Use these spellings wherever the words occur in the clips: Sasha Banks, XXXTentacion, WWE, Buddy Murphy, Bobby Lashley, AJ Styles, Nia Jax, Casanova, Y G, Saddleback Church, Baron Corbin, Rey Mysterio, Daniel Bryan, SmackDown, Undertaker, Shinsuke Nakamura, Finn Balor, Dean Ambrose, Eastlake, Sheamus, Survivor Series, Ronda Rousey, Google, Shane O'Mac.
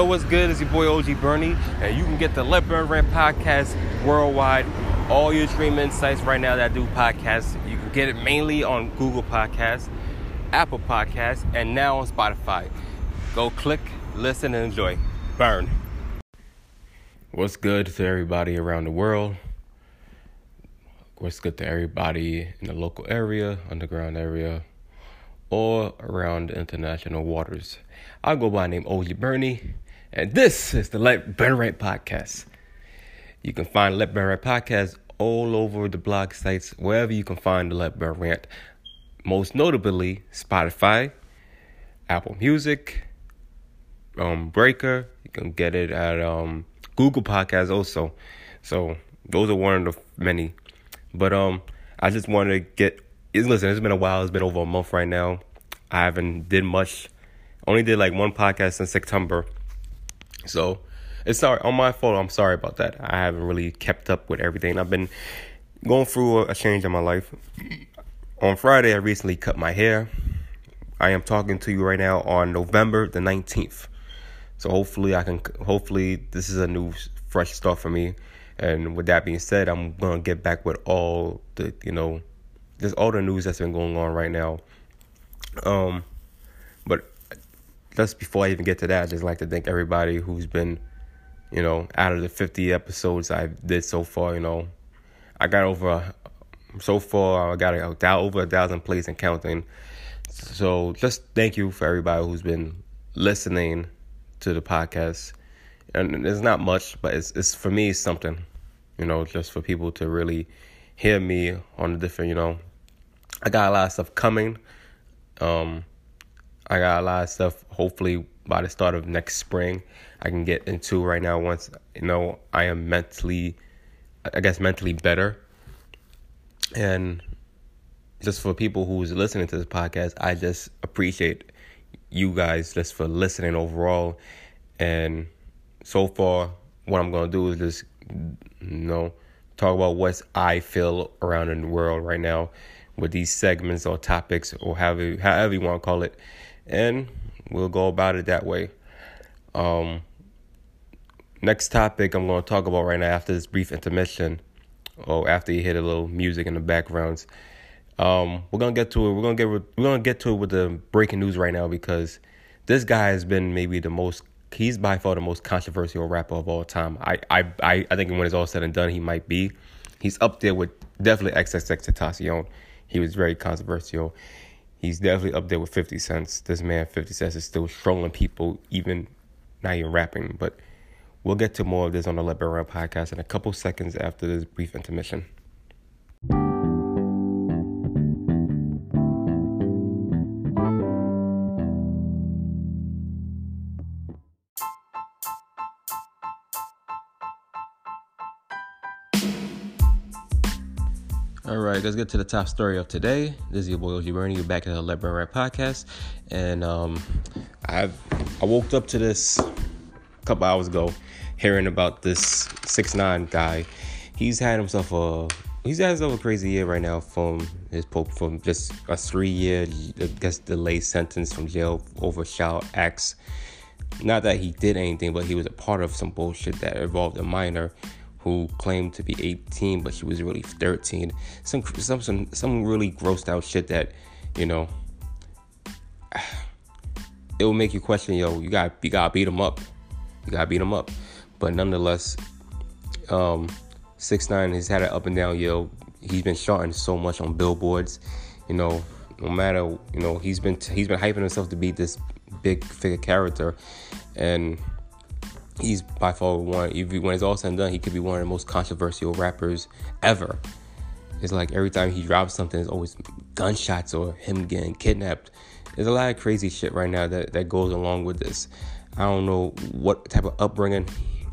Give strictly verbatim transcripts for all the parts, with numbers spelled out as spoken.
Yo, what's good? It's your boy O G Bernie, and you can get the Leopard Rant podcast worldwide. All your streaming sites right now that do podcasts, you can get it mainly on Google Podcasts, Apple Podcasts, and now on Spotify. Go click, listen, and enjoy. Burn. What's good to everybody around the world? What's good to everybody in the local area, underground area, or around international waters? I go by the name O G Bernie, and this is the Let Burn Rant Podcast. You can find Let Burn Rant Podcast all over the blog sites, wherever you can find the Let Burn Rant. Most notably, Spotify, Apple Music, um, Breaker. You can get it at um, Google Podcasts also. So those are one of the many. But um, I just wanted to get... Listen, it's been a while. It's been over a month right now. I haven't did much. Only did like one podcast since September. So it's sorry on my fault. I'm sorry about that. I haven't really kept up with everything. I've been going through a change in my life. On Friday, I recently cut my hair. I am talking to you right now on November the nineteenth. So hopefully I can. Hopefully this is a new, fresh start for me. And with that being said, I'm gonna get back with all the you know. There's all the news that's been going on right now. Um, but just before I even get to that, I just like to thank everybody who's been, you know, out of the fifty episodes I did so far, you know, I got over, so far I got over a thousand plays and counting. So just thank you for everybody who's been listening to the podcast. And it's not much, but it's, it's for me, it's something, you know, just for people to really hear me on the different, you know, I got a lot of stuff coming. Um, I got a lot of stuff, hopefully, by the start of next spring, I can get into right now once, you know, I am mentally, I guess, mentally better. And just for people who's listening to this podcast, I just appreciate you guys just for listening overall. And so far, what I'm going to do is just, you know, talk about what I feel around in the world right now, with these segments or topics or however, however you want to call it. And we'll go about it that way. Um, next topic I'm going to talk about right now after this brief intermission, or after you hear the little music in the backgrounds. Um, we're going to get to it. We're going to get we're going to get to it with the breaking news right now, because this guy has been maybe the most, he's by far the most controversial rapper of all time. I I I, I think when it's all said and done, he might be. He's up there with definitely XXXTentacion. He was very controversial. He's definitely up there with fifty Cent. This man, fifty Cent, is still strolling people, even not even rapping. But we'll get to more of this on the Let Burn Rant podcast in a couple seconds after this brief intermission. Alright, let's get to the top story of today. This is your boy O G Bernie. You're back at the Let Burn Rant podcast. And um, I've, I woke up to this a couple hours ago, hearing about this six nine guy. He's had himself a he's had himself a crazy year right now from his pope from just a three year, I guess, delayed sentence from jail over child acts. Not that he did anything, but he was a part of some bullshit that involved a minor who claimed to be eighteen, but she was really thirteen. Some some some some really grossed out shit that, you know, it will make you question, yo, you got you gotta beat him up, you gotta beat him up. But nonetheless, um, six nine has had an up and down year. He's been charting so much on billboards, you know. No matter, you know, he's been he's been hyping himself to be this big figure character, and he's by far one, even when it's all said and done, he could be one of the most controversial rappers ever. It's like every time he drops something, it's always gunshots or him getting kidnapped. There's a lot of crazy shit right now that, that goes along with this. I don't know what type of upbringing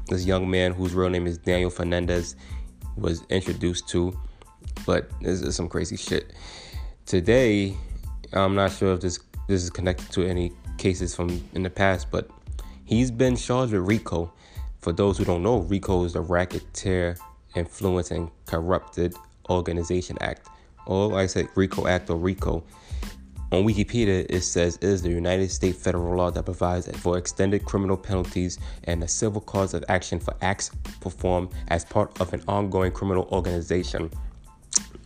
this young man, whose real name is Daniel Fernandez, was introduced to, but this is some crazy shit. Today, I'm not sure if this, this is connected to any cases from in the past, but he's been charged with RICO. For those who don't know, RICO is the Racketeer Influence and Corrupted Organization Act. Or like I said, RICO Act or RICO. On Wikipedia, it says it is the United States federal law that provides for extended criminal penalties and a civil cause of action for acts performed as part of an ongoing criminal organization.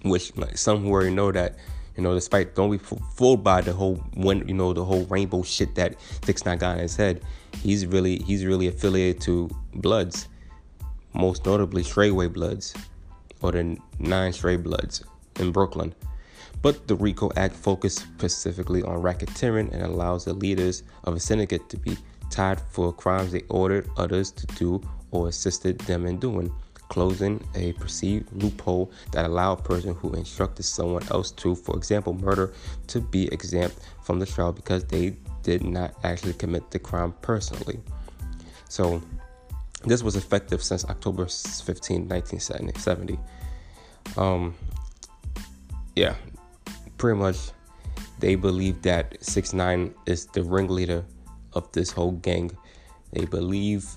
Which, like, some who already know that, you know, despite don't be fooled by the whole when you know the whole rainbow shit that six nine nine got in his head. He's really he's really affiliated to Bloods, most notably Strayway Bloods, or the Nine Stray Bloods in Brooklyn. But the RICO Act focused specifically on racketeering and allows the leaders of a syndicate to be tied for crimes they ordered others to do or assisted them in doing, closing a perceived loophole that allowed a person who instructed someone else to, for example, murder, to be exempt from the trial because they did not actually commit the crime personally. So this was effective since October fifteenth, nineteen seventy. Um, yeah. Pretty much, they believe that six nine nine is the ringleader of this whole gang. They believe,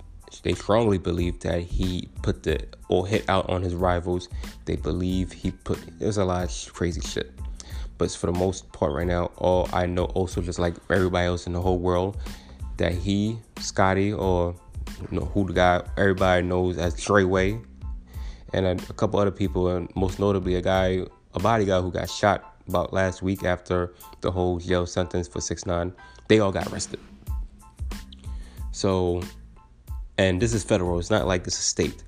they strongly believe that he put the or hit out on his rivals. They believe he put. There's a lot of crazy shit, but for the most part, right now, all I know, also just like everybody else in the whole world, that he, Scotty, or you know who the guy everybody knows as Strayway, and a, a couple other people, and most notably a guy, a bodyguard who got shot about last week after the whole jail sentence for six nine nine, they all got arrested. So, and this is federal. It's not like this is state.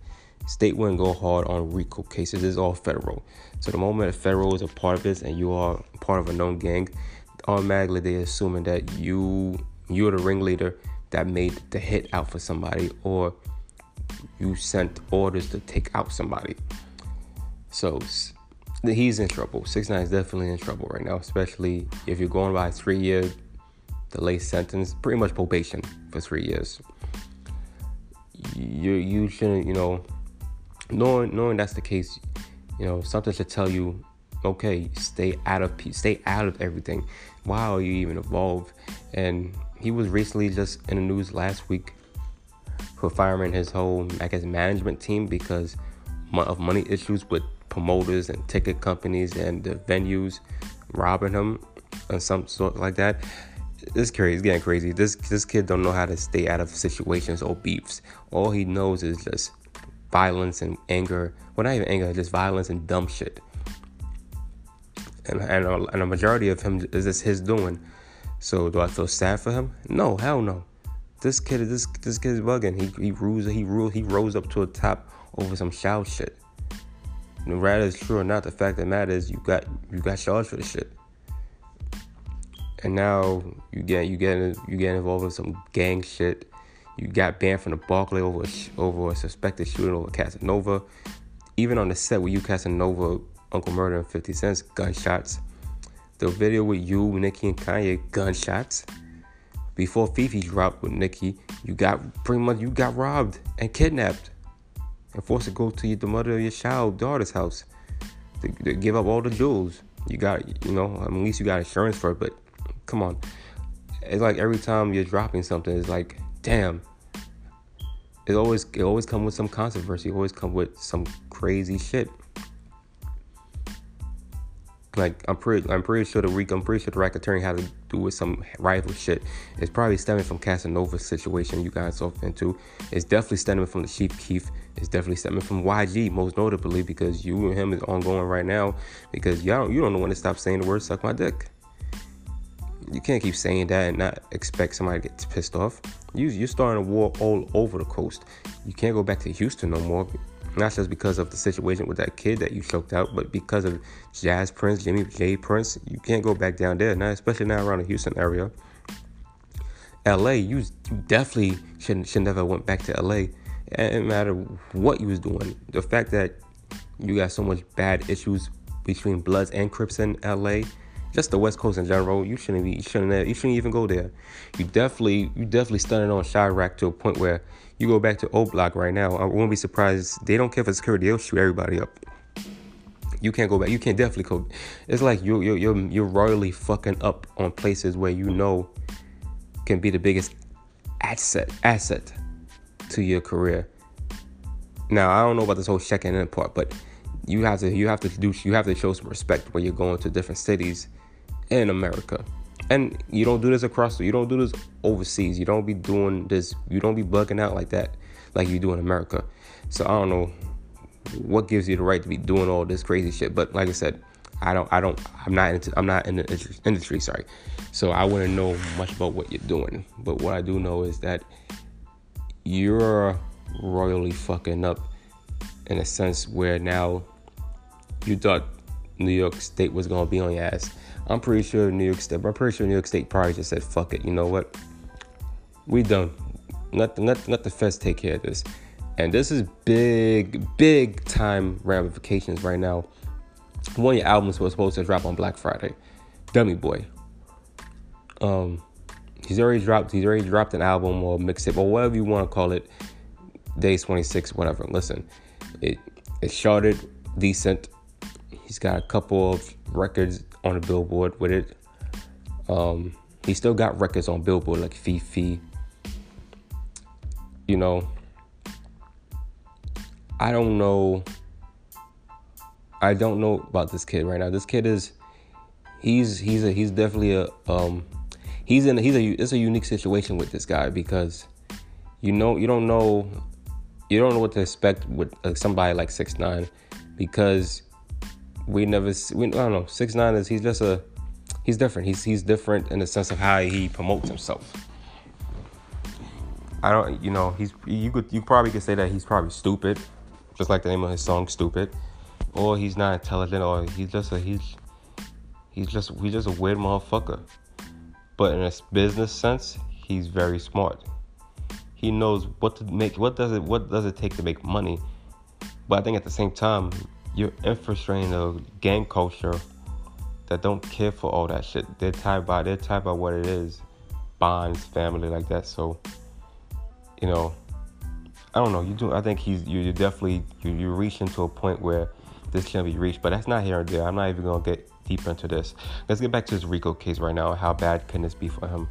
State wouldn't go hard on RICO cases. This is all federal. So the moment a federal is a part of this and you are part of a known gang, automatically they're assuming that you, you're the ringleader that made the hit out for somebody, or you sent orders to take out somebody. So he's in trouble. six nine nine is definitely in trouble right now, especially if you're going by a three-year delay sentence, pretty much probation for three years. You you shouldn't, you know, knowing knowing that's the case, you know, something should tell you, okay, stay out of stay out of everything. Why are you even involved? And he was recently just in the news last week for firing his whole, I guess, management team because of money issues with promoters and ticket companies and the venues robbing him and some sort like that. This crazy, it's getting crazy. This this kid don't know how to stay out of situations or beefs. All he knows is just violence and anger. Well, not even anger, just violence and dumb shit. And and a, and a majority of him is just his doing. So do I feel sad for him? No, hell no. This kid, this this kid is bugging. He he rules. He rules. He rose up to a top over some child shit. No matter it's true or not, the fact of the matter is you got you got charged for the shit, and now you get you get you get involved in some gang shit. You got banned from the Barclay over a, over a suspected shooting over Casanova, even on the set with you Casanova, Uncle Murder, and fifty Cent's gunshots. The video with you, Nicki, and Kanye gunshots. Before Fifi dropped with Nicki, you got pretty much you got robbed and kidnapped. And forced to go to your, the mother of your child daughter's house to, to give up all the jewels. You got, you know, I mean, at least you got insurance for it, but come on. It's like every time you're dropping something, it's like, damn. It always it always comes with some controversy. It always comes with some crazy shit. Like I'm pretty I'm pretty sure the week I'm pretty sure the racketeering had to do with some rival shit. It's probably stemming from Casanova's situation you guys off into. It's definitely stemming from the Chief Keef. It's definitely stemming from Y G, most notably, because you and him is ongoing right now. Because y'all you don't know when to stop saying the word suck my dick. You can't keep saying that and not expect somebody to get pissed off. You you're starting a war all over the coast. You can't go back to Houston no more. Not just because of the situation with that kid that you choked out, but because of Jazz Prince, Jimmy J Prince. You can't go back down there, now, especially now around the Houston area. L A, you definitely should should never went back to L A. It didn't matter what you was doing. The fact that you got so much bad issues between Bloods and Crips in L A, just the West Coast in general, you shouldn't be, you shouldn't, you shouldn't even go there. You definitely, you definitely stunning on Chirac to a point where. You go back to O Block right now. I won't be surprised. They don't care for security. They'll shoot everybody up. You can't go back. You can't definitely go. It's like you're, you're, you're, you're royally fucking up on places where you know can be the biggest asset asset to your career. Now, I don't know about this whole checking in part, but you have to you have to do you have to show some respect when you're going to different cities in America. And you don't do this across, you don't do this overseas. You don't be doing this, you don't be bugging out like that, like you do in America. So I don't know what gives you the right to be doing all this crazy shit. But like I said, I don't, I don't, I'm not into, I'm not in the industry, sorry. So I wouldn't know much about what you're doing. But what I do know is that you're royally fucking up in a sense where now you thought New York State was going to be on your ass. I'm pretty sure New York State, I'm pretty sure New York State probably just said, fuck it, you know what? We done. Let, let, let the feds take care of this. And this is big, big time ramifications right now. One of your albums was supposed to drop on Black Friday. Dummy Boy. Um, he's already dropped, he's already dropped an album or mixtape or whatever you want to call it. Day twenty-six, whatever. Listen, it, it's charted, decent. He's got a couple of records on the Billboard with it. Um, he still got records on Billboard like Fifi. You know, I don't know. I don't know about this kid right now. This kid is, he's he's a, he's definitely a um, he's in a, he's a it's a unique situation with this guy because you know you don't know you don't know what to expect with uh, somebody like six nine, because we never, we, I don't know, 6ix9ine is, he's just a, he's different. He's he's different in the sense of how he promotes himself. I don't, you know, he's, you could, you probably could say that he's probably stupid, just like the name of his song, Stupid, or he's not intelligent, or he's just a, he's, he's just, he's just a weird motherfucker. But in a business sense, he's very smart. He knows what to make, what does it, what does it take to make money. But I think at the same time, you're infiltrating a gang culture that don't care for all that shit. They're tied by, they're tied by what it is, bonds, family, like that. So, you know, I don't know. You do. I think he's. You're definitely. You're, you're reaching to a point where this can't be reached. But that's not here or there. I'm not even gonna get deep into this. Let's get back to this RICO case right now. How bad can this be for him?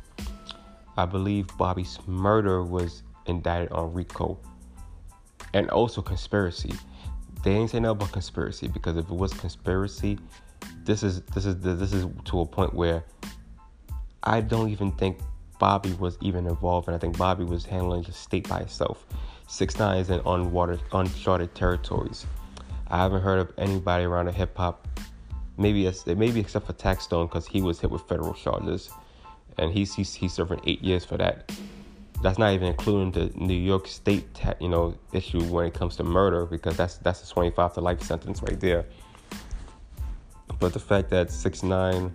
I believe Bobby Smurder was indicted on RICO, and also conspiracy. They ain't say nothing about conspiracy, because if it was conspiracy, this is this is this is to a point where I don't even think Bobby was even involved, and I think Bobby was handling the state by itself. 6ix9ine is in unwatered, uncharted territories. I haven't heard of anybody around the hip hop, maybe maybe except for Tax Stone, because he was hit with federal charges, and he's he's, he's serving eight years for that. That's not even including the New York State, you know, issue when it comes to murder, because that's that's a twenty-five to life sentence right there. But the fact that 6ix9ine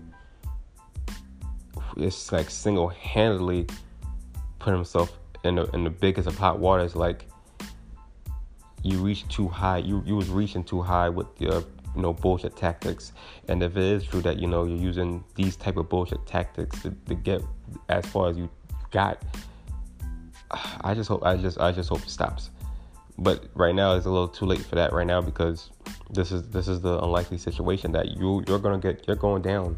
is like single-handedly put himself in the in the biggest of hot water is like you reach too high. You you was reaching too high with your you know bullshit tactics. And if it is true that you know you're using these type of bullshit tactics to, to get as far as you got. I just hope I just I just hope it stops, but right now it's a little too late for that right now, because this is this is the unlikely situation that you you're gonna get you're going down,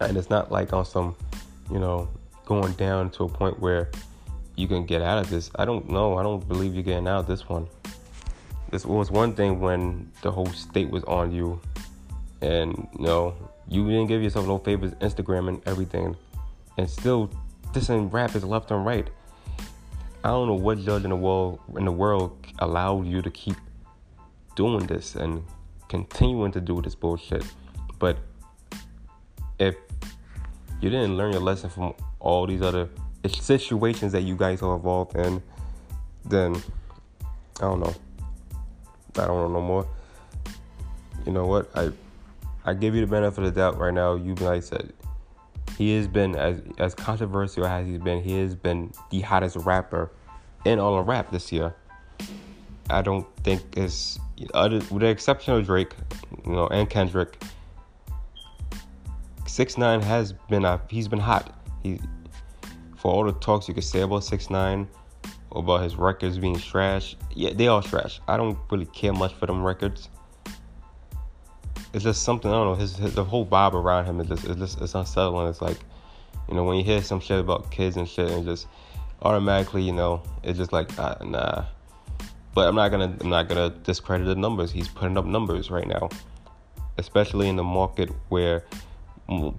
and it's not like on some, you know, going down to a point where you can get out of this. I don't know. I don't believe you're getting out of this one. This was one thing when the whole state was on you, and you know you didn't give yourself no favors, Instagram and everything, and still this and rap is left and right. I don't know what judge in the world in the world allowed you to keep doing this and continuing to do this bullshit. But if you didn't learn your lesson from all these other situations that you guys are involved in, then I don't know. I don't know no more. You know what? I I give you the benefit of the doubt right now. You guys said he has been, as as controversial as he's been, he has been the hottest rapper in all of rap this year. I don't think it's, other, with the exception of Drake, you know, and Kendrick, 6ix9ine has been, uh, he's been hot. He, for all the talks you could say about 6ix9ine, about his records being trash, yeah, they are trash. I don't really care much for them records. It's just something, I don't know, his, his the whole vibe around him is just, it's just, it's unsettling. It's like, you know, when you hear some shit about kids and shit, and just automatically, you know, it's just like, uh, nah. But I'm not gonna, I'm not gonna discredit the numbers. He's putting up numbers right now, especially in the market where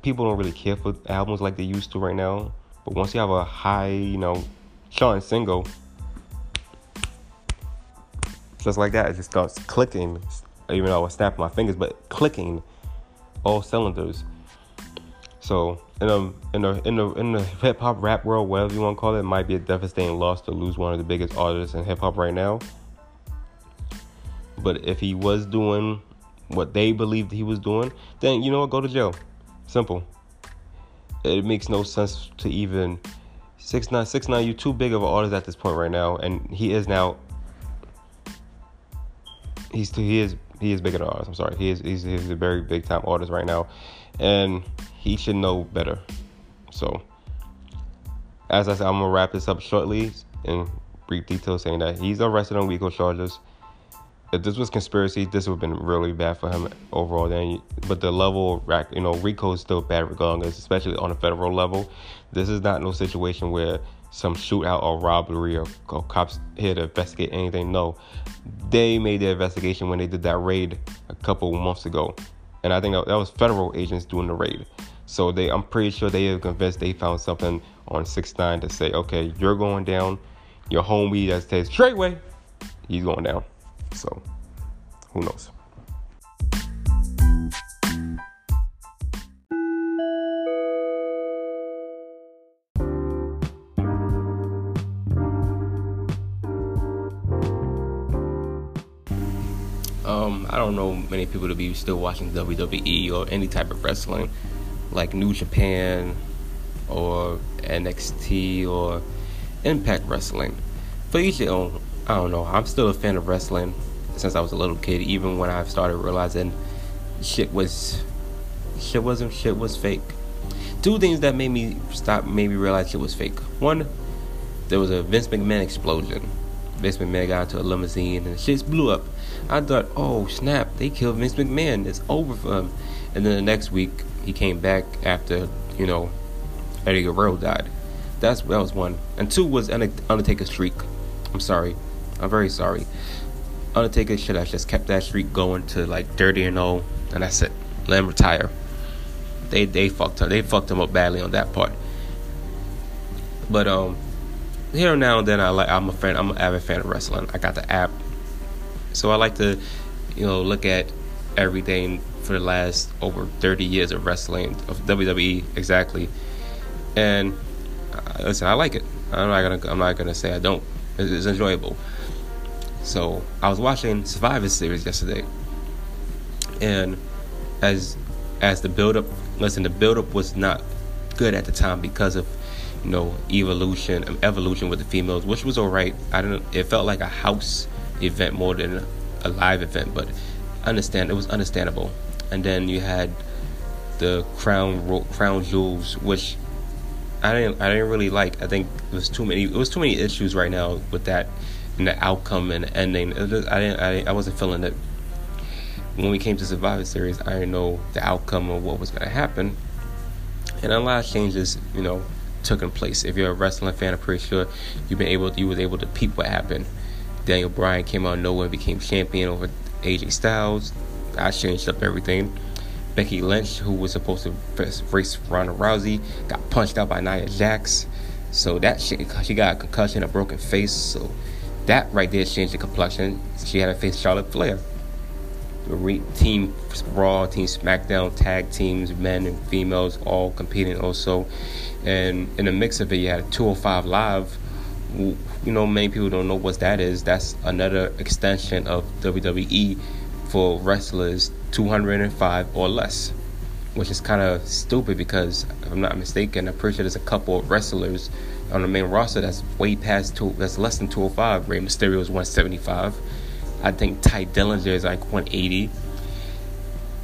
people don't really care for albums like they used to right now. But once you have a high, you know, Sean single, just like that, it just starts clicking. Even though I was snapping my fingers, but clicking all cylinders. So in a, in a, in the in the hip hop rap world, whatever you want to call it, it might be a devastating loss to lose one of the biggest artists in hip hop right now. But if he was doing what they believed he was doing, then you know what, go to jail. Simple. It makes no sense to even six nine six nine. You're too big of an artist at this point right now, and he is now. He's too, he is he is bigger than artist. I'm sorry. He is he's, he's a very big time artist right now, and he should know better. So, as I said, I'm gonna wrap this up shortly in brief detail, saying that he's arrested on RICO charges. If this was conspiracy, this would have been really bad for him overall. Then, but the level, you know, RICO is still bad regardless, especially on a federal level. This is not no situation where some shootout or robbery or, or cops here to investigate anything. No, they made their investigation when they did that raid a couple months ago, and I think that, that was federal agents doing the raid. So they, I'm pretty sure they are convinced they found something on six nine to say, okay, you're going down. Your homie that says Strayway, he's going down. So, who knows? Um, I don't know many people to be still watching W W E or any type of wrestling, like New Japan or N X T or Impact Wrestling. For each their own. I don't know, I'm still a fan of wrestling since I was a little kid, even when I started realizing shit was, shit wasn't, shit was fake. Two things that made me stop, made me realize shit was fake. One, there was a Vince McMahon explosion. Vince McMahon got into a limousine and shit blew up. I thought, oh snap, they killed Vince McMahon, it's over for him. And then the next week, he came back after, you know, Eddie Guerrero died. That's, that was one. And two was Undertaker's streak. I'm sorry. I'm very sorry. Undertaker should have just kept that streak going to like thirty and oh, and that's it. Let him retire. They they fucked him. They fucked him up badly on that part. But um, here and now and then I like I'm a fan. I'm an avid fan of wrestling. I got the app, so I like to, you know, look at everything for the last over thirty years of wrestling, of W W E exactly. And uh, listen, I like it. I'm not gonna I'm not gonna say I don't. It's, it's enjoyable. So, I was watching Survivor Series yesterday. And as as the build-up... Listen, the build-up was not good at the time because of, you know, evolution, evolution with the females, which was alright. I don't know. It felt like a house event more than a live event, but understand it was understandable. And then you had the crown crown jewels, which I didn't I didn't really like. I think it was too many. It was too many issues right now with that. And the outcome and the ending, it was, I didn't, I, I wasn't feeling it. When we came to Survivor Series, I didn't know the outcome of what was going to happen, and a lot of changes, you know, took in place. If you're a wrestling fan, I'm pretty sure you've been able, you was able to peep what happened. Daniel Bryan came out of nowhere and became champion over A J Styles. I changed up everything. Becky Lynch, who was supposed to race Ronda Rousey, got punched out by Nia Jax, so that she, she got a concussion, a broken face, so. That right there changed the complexion. She had to face Charlotte Flair. Re- team Raw, Team SmackDown, tag teams, men and females, all competing also. And in the mix of it, you had a two oh five Live. You know, many people don't know what that is. That's another extension of W W E for wrestlers two hundred five or less, which is kind of stupid because, if I'm not mistaken, I'm pretty sure there's a couple of wrestlers on the main roster that's way past two, that's less than two oh five. Rey Mysterio is one seventy-five. I think Ty Dillinger is like one eighty.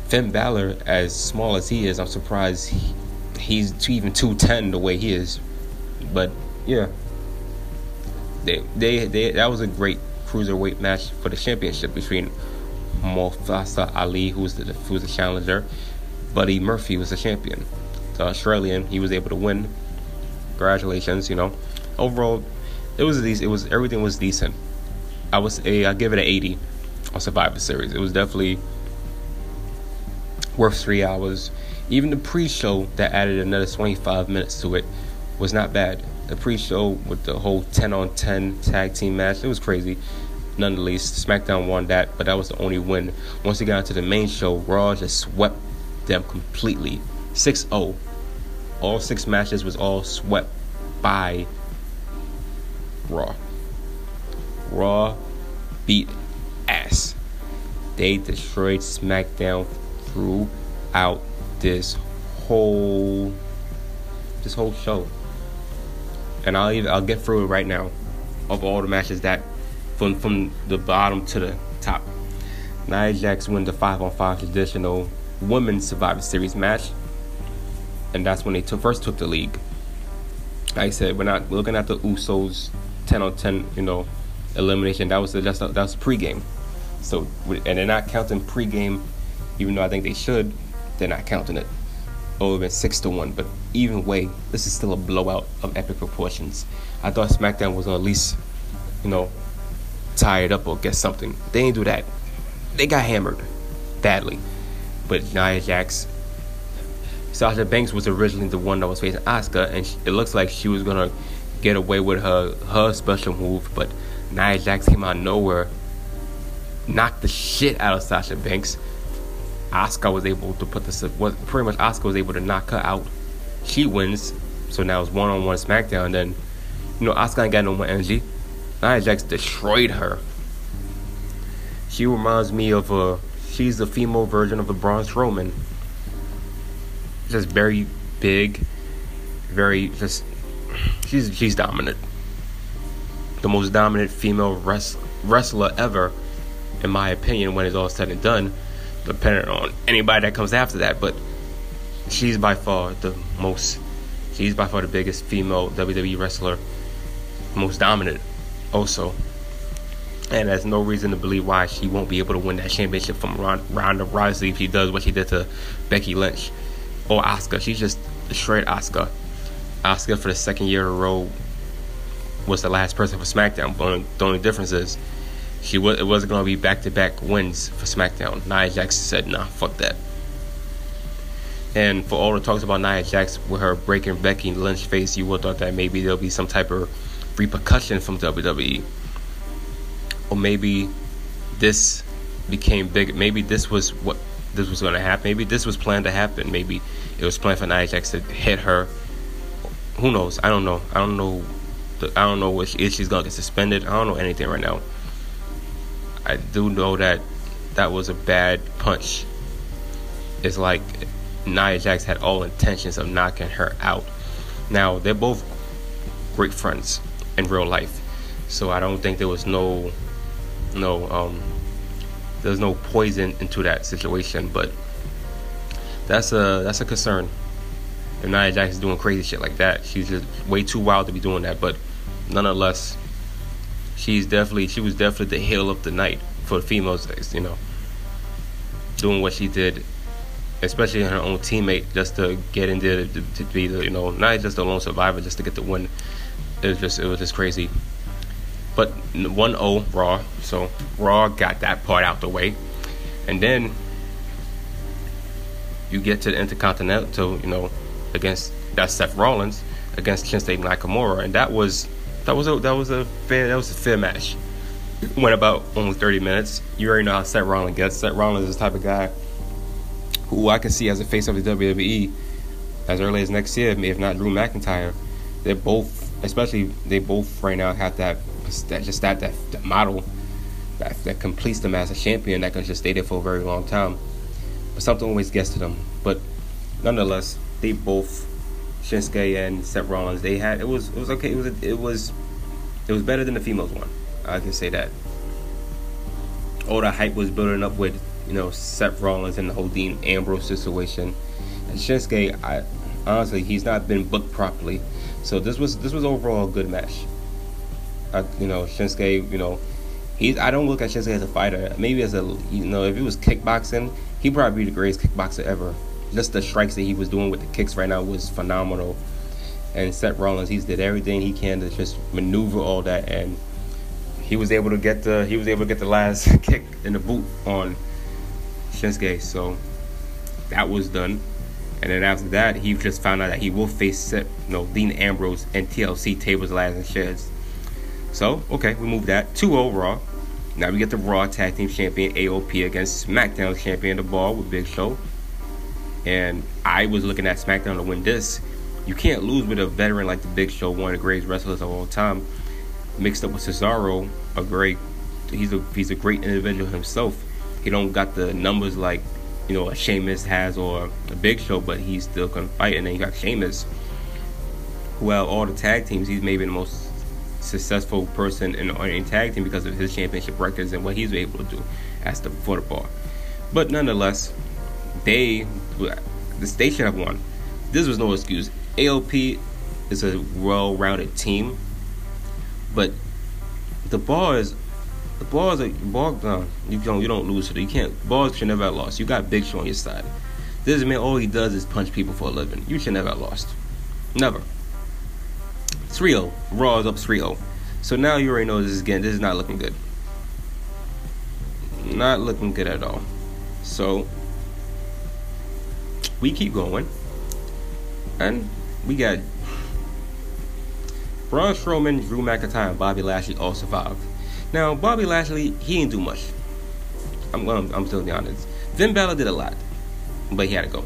Finn Balor, as small as he is, I'm surprised he, he's two, even two ten the way he is. But yeah, they, they, they, that was a great cruiserweight match for the championship between Mofasa Ali, who's the who's the challenger. Buddy Murphy was the champion, the Australian. He was able to win. Congratulations, you know. Overall, it was it was everything was decent. I was a I give it an eighty on Survivor Series. It was definitely worth three hours, Even the pre-show that added another twenty-five minutes to it was not bad. The pre-show with the whole ten on ten tag team match, it was crazy. None the least, SmackDown won that, but that was the only win. Once they got into the main show, Raw just swept them completely. six oh. All six matches was all swept by Raw. Raw beat ass. They destroyed SmackDown throughout this whole this whole show. And I'll even, I'll get through it right now. Of all the matches that from from the bottom to the top. Nia Jax won the five on five traditional women's Survivor Series match. And that's when they took, first took the league. Like I said, we're not looking at the Usos ten on ten, you know, elimination. That was the, that's that was pregame. So, and they're not counting pregame, even though I think they should. They're not counting it. Oh, it would have been six to one. But either way, this is still a blowout of epic proportions. I thought SmackDown was going to at least, you know, tie it up or get something. They didn't do that. They got hammered badly. But Nia Jax, Sasha Banks was originally the one that was facing Asuka, and it looks like she was going to get away with her, her special move, but Nia Jax came out of nowhere, knocked the shit out of Sasha Banks. Asuka was able to put the... Was, pretty much Asuka was able to knock her out. She wins, so now it's one-on-one SmackDown, and then, you know, Asuka ain't got no more energy. Nia Jax destroyed her. She reminds me of a... She's the female version of the Braun Strowman. Just very big, very just she's she's dominant, the most dominant female wrest, wrestler ever, in my opinion, when it's all said and done, depending on anybody that comes after that. But she's by far the most she's by far the biggest female W W E wrestler, most dominant also, and there's no reason to believe why she won't be able to win that championship from Ron, Ronda Rousey if she does what she did to Becky Lynch. Or Asuka. She's just straight Asuka. Asuka for the second year in a row was the last person for SmackDown. But the only difference is she was, it wasn't going to be back-to-back wins for SmackDown. Nia Jax said, nah, fuck that. And for all the talks about Nia Jax with her breaking Becky Lynch face, you would have thought that maybe there'll be some type of repercussion from W W E. Or maybe this became big. Maybe this was what... This was going to happen. Maybe this was planned to happen. Maybe it was planned for Nia Jax to hit her. Who knows? I don't know. I don't know. I don't know what she is. She's going to get suspended. I don't know anything right now. I do know that that was a bad punch. It's like Nia Jax had all intentions of knocking her out. Now, they're both great friends in real life. So I don't think there was no... No... um There's no poison into that situation, but that's a that's a concern. If Nia Jax is doing crazy shit like that, she's just way too wild to be doing that. But nonetheless, she's definitely she was definitely the heel of the night for the females, you know, doing what she did, especially her own teammate, just to get in there to, to be the, you know, not just the lone survivor, just to get the win. It was just it was just crazy. But one oh Raw, so Raw got that part out the way. And then you get to the Intercontinental, you know, against that's Seth Rollins against Shinsuke Nakamura, and that was that was a that was a fair that was a fair match. It went about only thirty minutes. You already know how Seth Rollins gets. Seth Rollins is the type of guy who I can see as a face of the W W E as early as next year, if not Drew McIntyre. They're both, especially they both right now have that. That just that, that that model that that completes them as a champion that can just stay there for a very long time. But something always gets to them. But nonetheless, they both, Shinsuke and Seth Rollins, they had it was it was okay. It was it was it was better than the females one. I can say that. All the hype was building up with, you know, Seth Rollins and the whole Dean Ambrose situation. And Shinsuke, I honestly he's not been booked properly. So this was this was overall a good match. I, you know, Shinsuke, you know, he's, I don't look at Shinsuke as a fighter. Maybe as a, you know, if it was kickboxing, he'd probably be the greatest kickboxer ever. Just the strikes that he was doing with the kicks right now was phenomenal. And Seth Rollins, he's did everything he can to just maneuver all that, and he was able to get the, he was able to get the last kick in the boot on Shinsuke. So that was done. And then after that, he just found out that he will face Seth, you know, Dean Ambrose and T L C tables, ladders, and chairs. So, okay, we move that to Raw. Now we get the Raw Tag Team Champion A O P against SmackDown Champion The Bar with Big Show. And I was looking at SmackDown to win this. You can't lose with a veteran like the Big Show, one of the greatest wrestlers of all time, mixed up with Cesaro, a great, he's a he's a great individual himself. He don't got the numbers like, you know, a Sheamus has or a Big Show, but he still can fight. And then you got Sheamus, who out of all the tag teams, he's maybe the most successful person in any tag team because of his championship records and what he's able to do as the for the Bar. But nonetheless, they they should have won. This was no excuse. A O P is a well-rounded team, but the Bar is the Bar is a Bar. Uh, you don't you don't lose to so you can't. Bar should never have lost. You got Big Show on your side. This man, all he does is punch people for a living. You should never have lost. Never. three oh. Raw is up three oh. So now you already know this is getting, this is not looking good. Not looking good at all. So we keep going. And we got Braun Strowman, Drew McIntyre, and Bobby Lashley all survived. Now Bobby Lashley, he didn't do much. I'm gonna I'm still be honest. Finn Balor did a lot, but he had to go.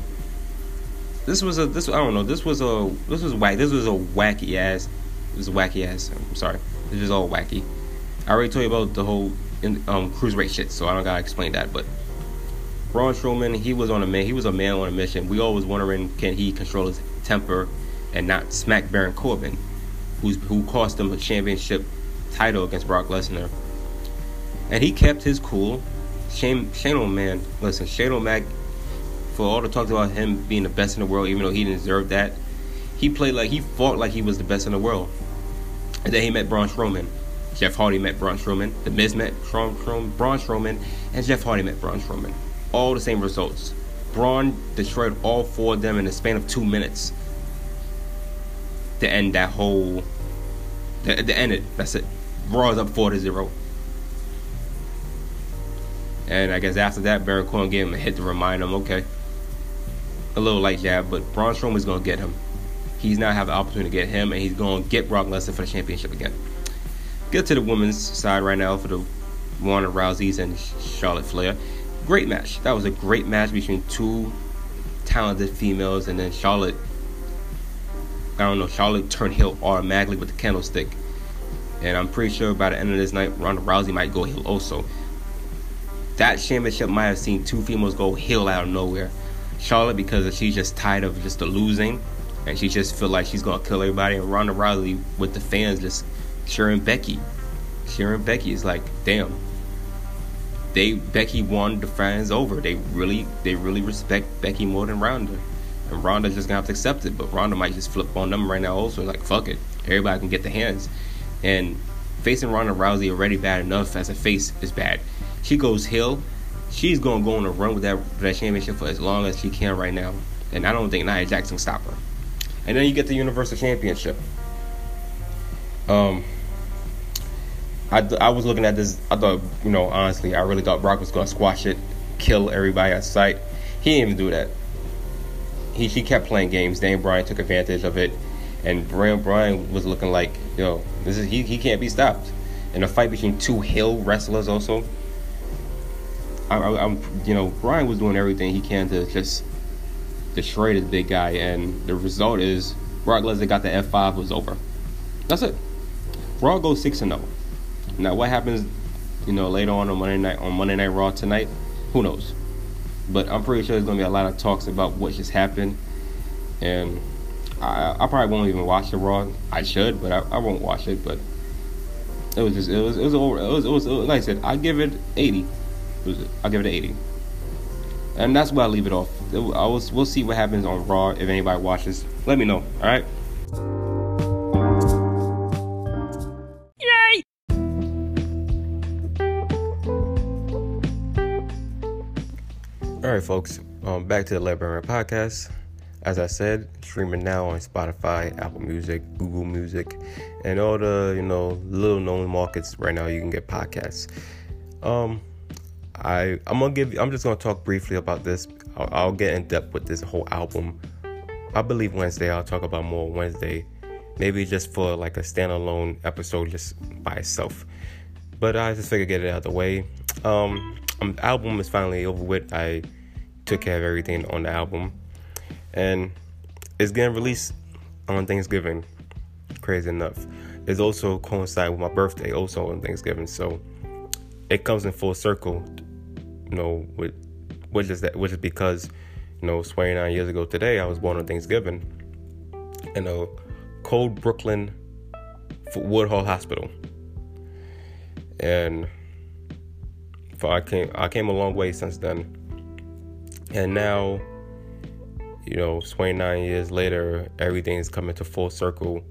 This was a this I don't know this was a this was whack this was a wacky ass this was a wacky ass I'm sorry this was all wacky. I already told you about the whole in, um cruiserweight shit, so I don't gotta explain that. But Braun Strowman, he was on a man he was a man on a mission. We always wondering, can he control his temper and not smack Baron Corbin, who's who cost him a championship title against Brock Lesnar, and he kept his cool. Shane Shane O'Mac, listen, Shane O'Mac. For all the talk about him being the best in the world, even though he didn't deserve that, he played like he fought like he was the best in the world. And then he met Braun Strowman. Jeff Hardy met Braun Strowman. The Miz met Braun Strowman, and Jeff Hardy met Braun Strowman. All the same results. Braun destroyed all four of them in the span of two minutes. To end that whole, to, to end it. That's it. Raw is up four to zero. And I guess after that, Baron Corbin gave him a hit to remind him, okay. A little light jab, but Braun Strowman's going to get him. He's not have the opportunity to get him, and he's going to get Brock Lesnar for the championship again. Get to the women's side right now for the Ronda Rousey's and Charlotte Flair. Great match. That was a great match between two talented females, and then Charlotte, I don't know, Charlotte turned heel automatically with the candlestick. And I'm pretty sure by the end of this night, Ronda Rousey might go heel also. That championship might have seen two females go heel out of nowhere. Charlotte, because she's just tired of just the losing, and she just feel like she's gonna kill everybody. And Ronda Rousey with the fans just cheering Becky, cheering Becky is like, damn. They Becky won the fans over. They really, they really respect Becky more than Ronda, and Ronda's just gonna have to accept it. But Ronda might just flip on them right now also, like fuck it, everybody can get the hands. And facing Ronda Rousey already bad enough as a face is bad. She goes heel. She's going to go on a run with that, that championship for as long as she can right now. And I don't think Nia Jax can stop her. And then you get the Universal Championship. Um, I, I was looking at this. I thought, you know, honestly, I really thought Brock was going to squash it, kill everybody at sight. He didn't even do that. He She kept playing games. Daniel Bryan took advantage of it. And Bryan, Bryan was looking like, yo, this is he, he can't be stopped. And a fight between two heel wrestlers also. I, I, I'm, you know, Bryan was doing everything he can to just destroy this big guy, and the result is Brock Lesnar got the F five, was over. That's it. Raw goes six and oh. Now, what happens, you know, later on on Monday night on Monday Night Raw tonight? Who knows? But I'm pretty sure there's gonna be a lot of talks about what just happened, and I, I probably won't even watch the Raw. I should, but I, I won't watch it. But it was just, it was, it was over. It was, it was, it was like I said, I give it eighty. I'll give it an eighty, and that's where I leave it off. I was, we'll see what happens on Raw. If anybody watches, let me know. All right. Yay! All right, folks. Um, back to the Leopard Rant podcast. As I said, streaming now on Spotify, Apple Music, Google Music, and all the you know little known markets right now. You can get podcasts. Um. I, I'm gonna give. I'm just gonna talk briefly about this. I'll, I'll get in depth with this whole album. I believe Wednesday. I'll talk about more Wednesday. Maybe just for like a standalone episode just by itself. But I just figured get it out of the way. Um, um, the album is finally over with. I took care of everything on the album. And it's getting released on Thanksgiving. Crazy enough. It's also coincide with my birthday also on Thanksgiving. So it comes in full circle. You know, with, which is that, which is because, you know, twenty-nine years ago today, I was born on Thanksgiving. You know, cold Brooklyn Woodhull Hospital, and for I came I came a long way since then. And now, you know, twenty-nine years later, everything's coming to full circle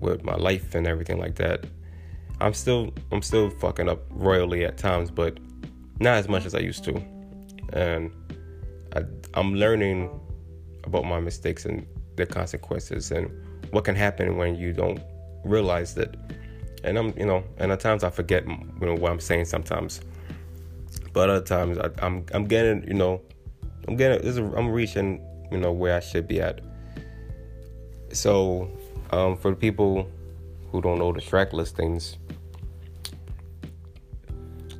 with my life and everything like that. I'm still I'm still fucking up royally at times, but not as much as I used to, and I, I'm learning about my mistakes and the consequences and what can happen when you don't realize that. And I'm, you know, and at times I forget, you know, what I'm saying sometimes. But other times I, I'm, I'm getting, you know, I'm getting, this is, I'm reaching, you know, where I should be at. So, um, for the people who don't know the track listings,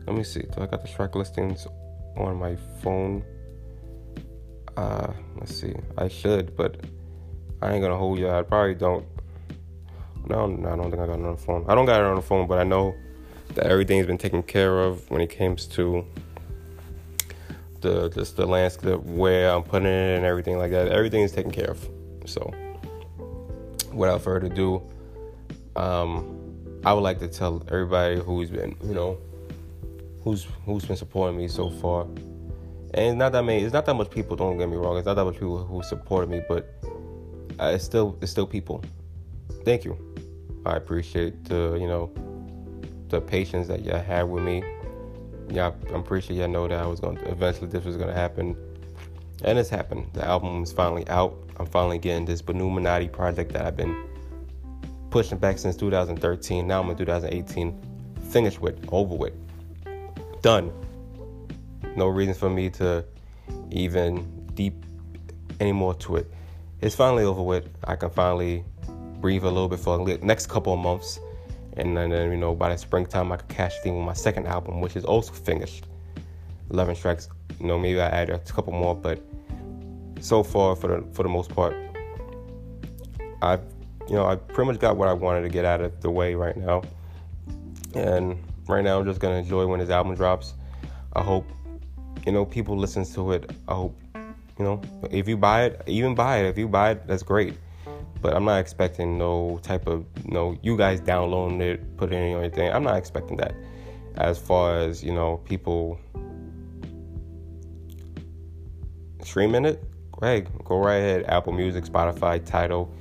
let me see. Do I got the track listings on my phone? Uh, let's see. I should, but I ain't gonna hold you. I probably don't. No, no, I don't think I got it on the phone. I don't got it on the phone, but I know that everything's been taken care of when it comes to the just the landscape where I'm putting it and everything like that. Everything is taken care of. So, without further ado, um, I would like to tell everybody who's been, you know, who's who's been supporting me so far. And it's not that many. It's not that much people. Don't get me wrong. It's not that much people who supported me, but Uh, it's still it's still people. Thank you. I appreciate the you know the patience that y'all had with me. Yeah, I'm pretty sure y'all know that I was going to eventually this was gonna happen, and it's happened. The album is finally out. I'm finally getting this Illuminati project that I've been pushing back since two thousand thirteen. Now I'm in two thousand eighteen. Finished with, over with, done. No reason for me to even deep any more to it. It's finally over with. I can finally breathe a little bit for the next couple of months. And then, you know, by the springtime, I can cash in with my second album, which is also finished. eleven tracks. You know, maybe I add a couple more. But so far, for the for the most part, I've, you know, I pretty much got what I wanted to get out of the way right now. And right now, I'm just going to enjoy when this album drops. I hope, you know, people listen to it. I hope. You know, if you buy it, even buy it. If you buy it, that's great. But I'm not expecting no type of, you know, you guys downloading it, putting it on your thing. I'm not expecting that. As far as, you know, people streaming it, hey, go right ahead. Apple Music, Spotify, Tidal.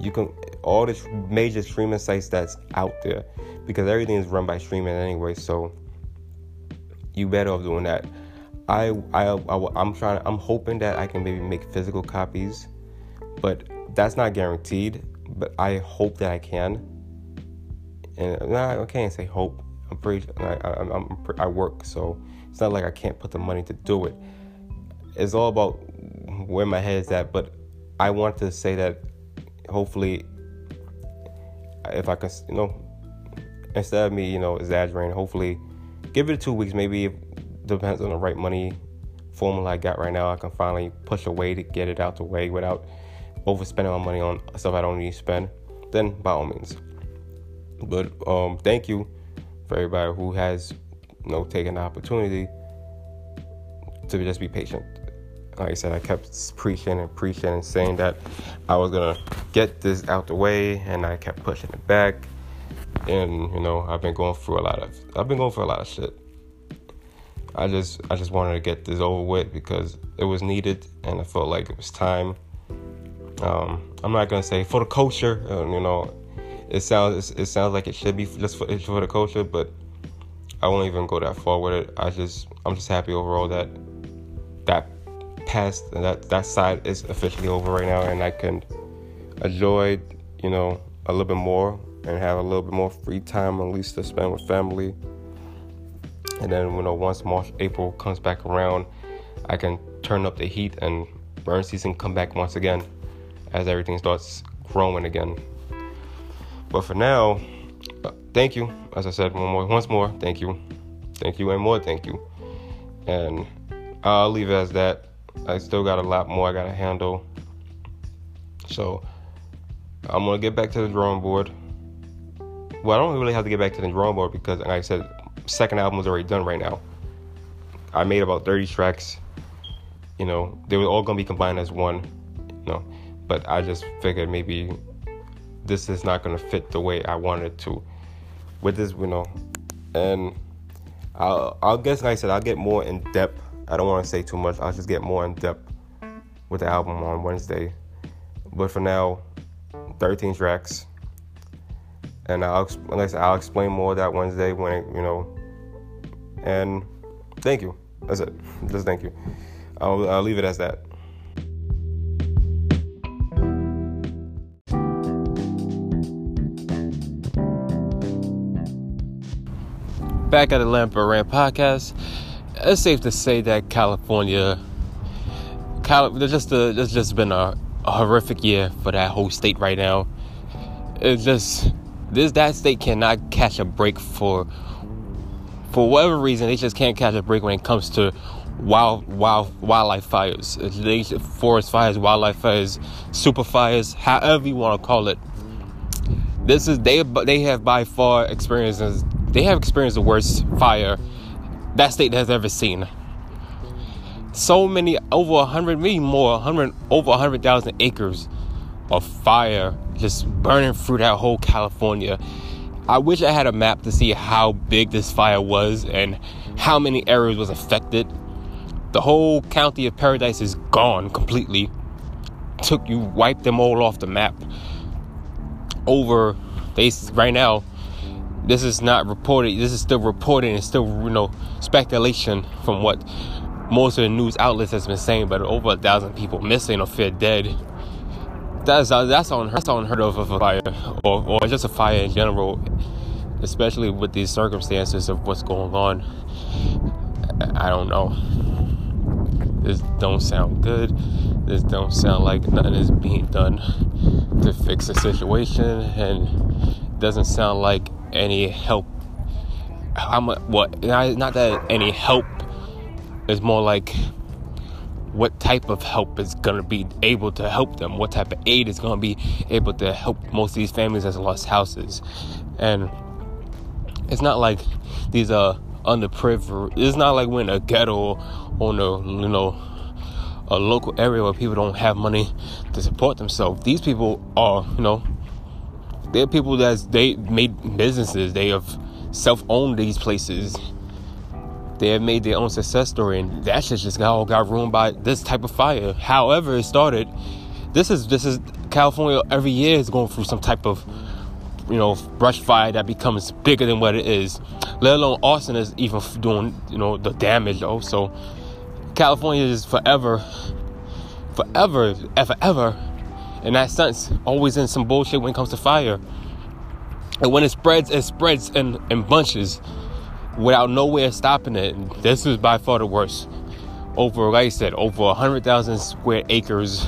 You can, all the major streaming sites that's out there, because everything is run by streaming anyway. So you better off doing that. I, I, I, I'm trying, I'm hoping that I can maybe make physical copies, but that's not guaranteed, but I hope that I can. And nah, I can't say hope. I'm pretty, I, I, I'm, I work, so it's not like I can't put the money to do it. It's all about where my head is at, but I want to say that hopefully if I can, you know, instead of me, you know, exaggerating, hopefully give it two weeks, maybe if, depends on the right money formula I got right now. I can finally push away to get it out the way without overspending my money on stuff I don't need to spend. Then by all means. But um, thank you for everybody who has, you know, taken the opportunity to just be patient. Like I said, I kept preaching and preaching and saying that I was gonna get this out the way, and I kept pushing it back. And you know, I've been going through a lot of, I've been going through a lot of shit. I just I just wanted to get this over with because it was needed and I felt like it was time. Um, I'm not gonna say for the culture, you know, it sounds it sounds like it should be just for, for the culture, but I won't even go that far with it. I just I'm just happy overall that that past that that side is officially over right now, and I can enjoy, you know, a little bit more and have a little bit more free time at least to spend with family. And then, you know, once March, April comes back around, I can turn up the heat and burn season come back once again as everything starts growing again. But for now, thank you. As I said, one more, once more, thank you. Thank you and more thank you. And I'll leave it as that. I still got a lot more I got to handle. So I'm going to get back to the drawing board. Well, I don't really have to get back to the drawing board because, like I said, second album is already done right now. I made about thirty tracks. You know, they were all going to be combined as one. You know, but I just figured maybe this is not going to fit the way I wanted it to. With this, you know, and I'll, I'll guess, like I said, I'll get more in depth. I don't want to say too much. I'll just get more in depth with the album on Wednesday. But for now, thirteen tracks. And I'll, like I said, I'll explain more that Wednesday when, it, you know, and thank you. That's it. Just thank you. I'll, I'll leave it as that. Back at the Leopard Rant podcast, it's safe to say that California, Cal, just a, it's just been a, a horrific year for that whole state right now. It's just this that state cannot catch a break for for whatever reason. They just can't catch a break when it comes to wild wild wildlife fires, they, forest fires, wildlife fires, super fires, however you want to call it. This is they they have by far experiences. They have experienced the worst fire that state has ever seen. So many, over one hundred, maybe more, one hundred, over one hundred thousand acres of fire just burning through that whole California. I wish I had a map to see how big this fire was and how many areas was affected. The whole county of Paradise is gone completely. Took you, wiped them all off the map. Over, they, right now, this is not reported. This is still reported and still, you know, speculation from what most of the news outlets has been saying. But over a thousand people missing or feared dead. That's that's unheard, that's unheard of of a fire, or or just a fire in general, especially with these circumstances of what's going on. I don't know. This don't sound good. This don't sound like nothing is being done to fix the situation, and doesn't sound like any help. I'm a, what? Not that any help. It's more like what type of help is gonna be able to help them? What type of aid is gonna be able to help most of these families that's lost houses? And it's not like these are underprivileged. It's not like we're in a ghetto on a you know a local area where people don't have money to support themselves. These people are you know. They're people that's they made businesses. They have self-owned these places. They have made their own success story, and that shit just got all got ruined by this type of fire. However it started, this is this is California. Every year is going through some type of you know brush fire that becomes bigger than what it is. Let alone arson is even doing you know the damage though. So California is forever, forever, forever. In that sense, always in some bullshit when it comes to fire. And when it spreads, it spreads in, in bunches without nowhere stopping it. And this is by far the worst. Over, like I said, over one hundred thousand square acres.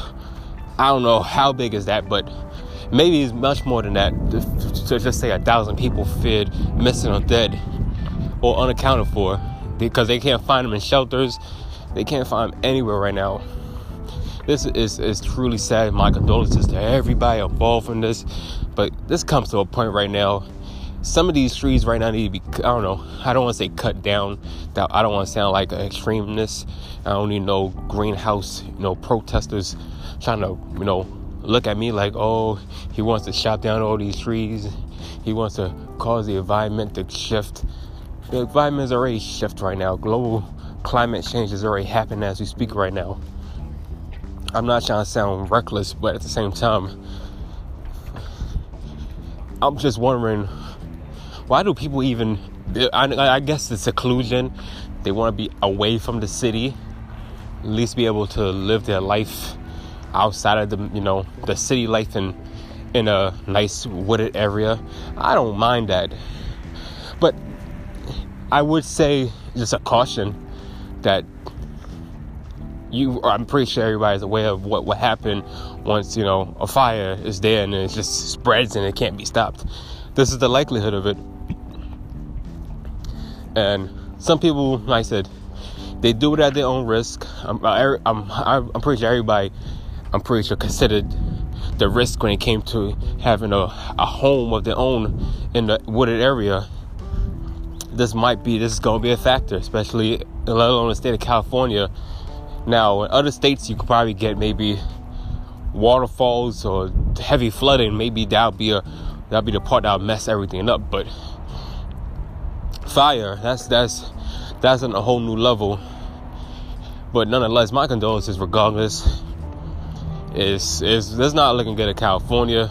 I don't know how big is that, but maybe it's much more than that. So just say one thousand people feared missing or dead or unaccounted for because they can't find them in shelters. They can't find them anywhere right now. This is, is truly sad. My condolences to everybody involved in this. But this comes to a point right now. Some of these trees right now need to be, I don't know, I don't want to say cut down. I don't want to sound like an extremist. I don't need no greenhouse, you know, protesters trying to, you know, look at me like, oh, he wants to chop down all these trees. He wants to cause the environment to shift. The environment is already shift right now. Global climate change is already happening as we speak right now. I'm not trying to sound reckless, but at the same time, I'm just wondering, why do people even, I, I guess it's seclusion. They want to be away from the city, at least be able to live their life outside of the, you know, the city life in, in a nice wooded area. I don't mind that. But I would say just a caution that you, I'm pretty sure everybody's aware of what would happen once, you know, a fire is there and it just spreads and it can't be stopped. This is the likelihood of it. And some people, like I said, they do it at their own risk. I'm, I, I'm, I'm pretty sure everybody, I'm pretty sure considered the risk when it came to having a, a home of their own in the wooded area. This might be, this is going to be a factor, especially, let alone the state of California. Now, in other states, you could probably get maybe waterfalls or heavy flooding. Maybe that'll be a, that'll be the part that'll mess everything up. But fire, that's that's that's on a whole new level. But nonetheless, my condolences, regardless. Is is that's not looking good at California.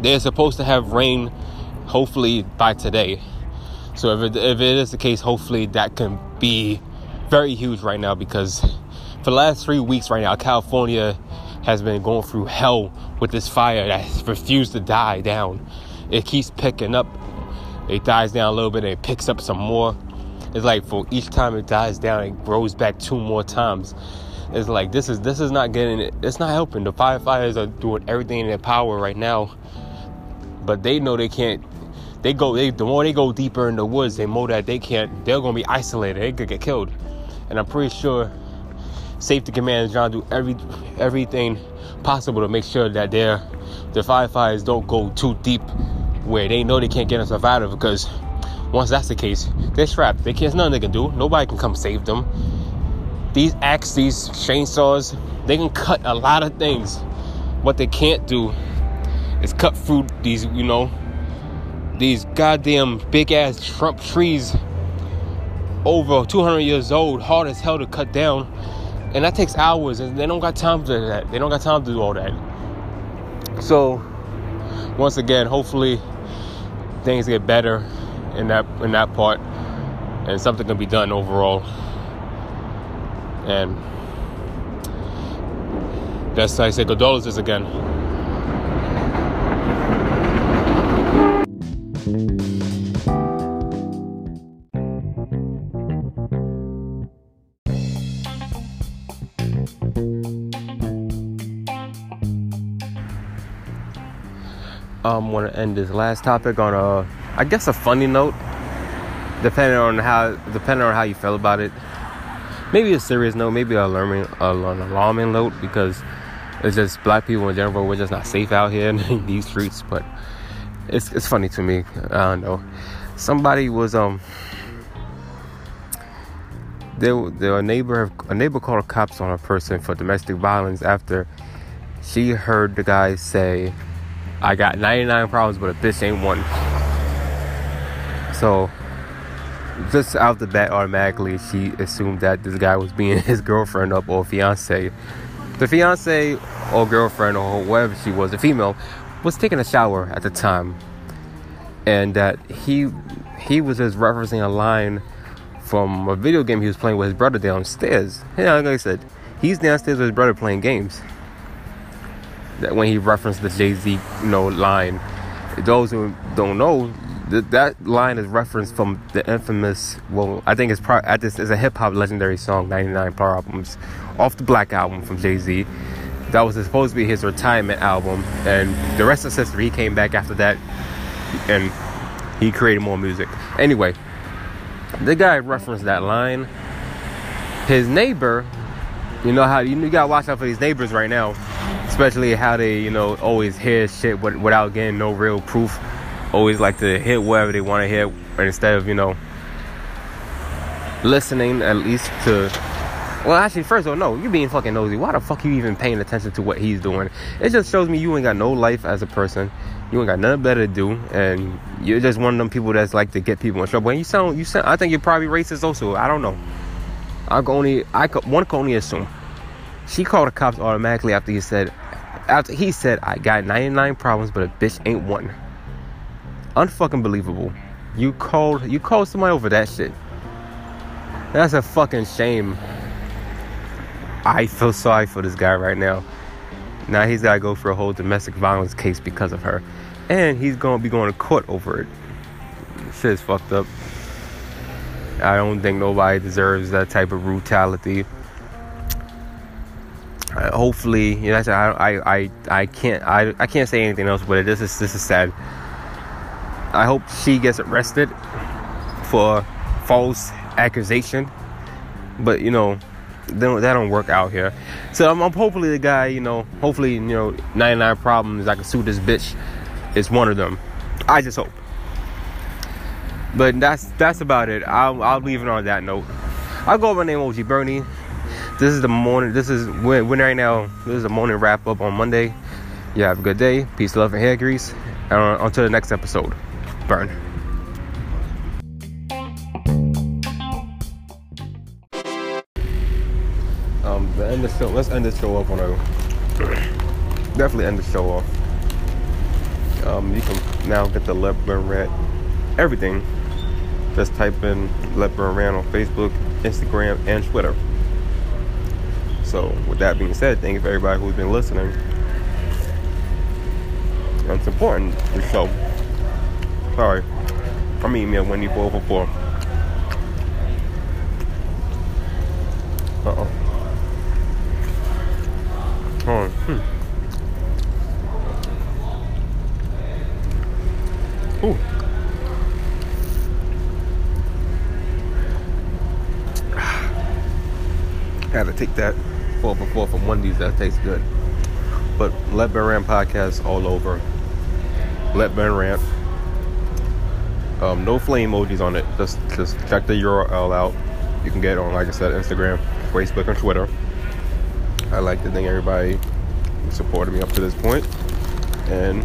They're supposed to have rain, hopefully by today. So if it, if it is the case, hopefully that can be very huge right now, because for the last three weeks right now, California has been going through hell with this fire that's refused to die down. It keeps picking up. It dies down a little bit and it picks up some more. It's like for each time it dies down, it grows back two more times. It's like this is this is not getting it. It's not helping. The firefighters are doing everything in their power right now, but they know they can't. They go. They, the more they go deeper in the woods, the more that they can't. They're gonna be isolated. They could get killed. And I'm pretty sure safety command is trying to do every everything possible to make sure that their the firefighters don't go too deep where they know they can't get themselves out of, because once that's the case, they're strapped. They can't, there's nothing they can do. Nobody can come save them. These axes, these chainsaws, they can cut a lot of things. What they can't do is cut through these, you know, these goddamn big-ass Trump trees over two hundred years old, hard as hell to cut down. And that takes hours, and they don't got time to do that. They don't got time to do all that. So, once again, hopefully things get better in that in that part, and something can be done overall. And that's how I say condolences again. Um, want to end this last topic on a, I guess, a funny note. Depending on how, depending on how you feel about it. Maybe a serious note, maybe an alarming, an alarming note, because it's just black people in general, we're just not safe out here in these streets. But it's it's funny to me. I don't know. Somebody was um, they a neighbor a neighbor called cops on a person for domestic violence after she heard the guy say, "I got ninety-nine problems, but a bitch ain't one." So, just out the bat, automatically, she assumed that this guy was beating his girlfriend up or fiance. The fiance or girlfriend or whoever she was, the female, was taking a shower at the time, and that he he was just referencing a line from a video game he was playing with his brother downstairs. Yeah, like I said, he's downstairs with his brother playing games. That when he referenced the Jay-Z, you know, line, those who don't know. That line is referenced from the infamous, well, I think it's probably, at this is a hip-hop legendary song, ninety-nine Problems, off the Black Album from Jay-Z. That was supposed to be his retirement album, and the rest is history. He came back after that, and he created more music. Anyway, the guy referenced that line. His neighbor, you know how, you, you gotta watch out for these neighbors right now, especially how they, you know, always hear shit without getting no real proof. Always like to hit wherever they want to hit, instead of, you know, listening at least to, well, actually, first of all, no, you being fucking nosy. Why the fuck you even paying attention to what he's doing? It just shows me you ain't got no life as a person. You ain't got nothing better to do, and you're just one of them people that's like to get people in trouble. And you sound, you sound, I think you're probably racist also. I don't know. I can only, I could, one can only assume. She called the cops automatically after he said, after he said, "I got ninety-nine problems, but a bitch ain't one." Unfucking believable. You called you called somebody over that shit. That's a fucking shame. I feel sorry for this guy right now. Now he's gotta go for a whole domestic violence case because of her. And he's gonna be going to court over it. This shit's fucked up. I don't think nobody deserves that type of brutality. hopefully, you know, I said, I, I, I can't, I, I can't say anything else, but this is, this is sad. I hope she gets arrested for false accusation, but you know, that don't work out here. So I'm, I'm hopefully the guy, you know, hopefully, you know, ninety-nine problems I can sue this bitch is one of them. I just hope. But that's that's about it. I'll, I'll leave it on that note. I'll go by name O G Bernie. This is the morning. This is when right now. This is the morning wrap up on Monday. Yeah, have a good day. Peace, love, and hair grease. And until the next episode, burn. Um, the end of show. Let's end the show off on a definitely end the show off. Um, you can now get the Leopard Rant. Everything. Just type in Leopard Rant on Facebook, Instagram, and Twitter. So, with that being said, thank you for everybody who's been listening and supporting the show. Sorry, I'm eating me at Wendy four for four. Uh-oh. Oh, hmm. Ooh. Gotta take that four for four from Wendy's. That tastes good. But Let Burn Rant podcast all over. Let Burn Rant. Um, no flame emojis on it. Just, just check the U R L out. You can get it on, like I said, Instagram, Facebook, and Twitter. I like to thank everybody who supported me up to this point. And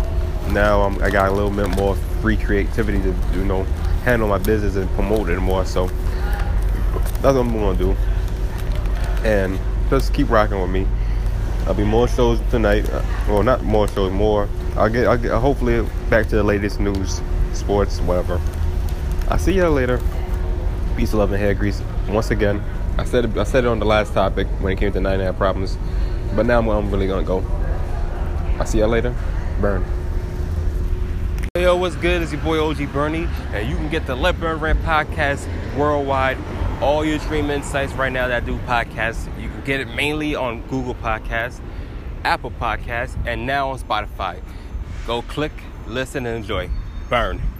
now I'm, I got a little bit more free creativity to, you know, handle my business and promote it more. So that's what I'm gonna do. And just keep rocking with me. I'll be more shows tonight. Well, not more shows, more. I'll get, I'll get hopefully back to the latest news, sports, whatever. I'll see y'all later. Peace, love, and hair grease. Once again, I said it, I said it on the last topic when it came to ninety-nine problems, but now I'm, I'm really gonna go. I'll see y'all later. Burn. Hey, yo, what's good? It's your boy O G Bernie, and you can get the Let Burn Rant podcast worldwide. All your streaming sites right now that do podcasts, you can get it mainly on Google Podcasts, Apple Podcasts, and now on Spotify. Go click, listen, and enjoy. Burn.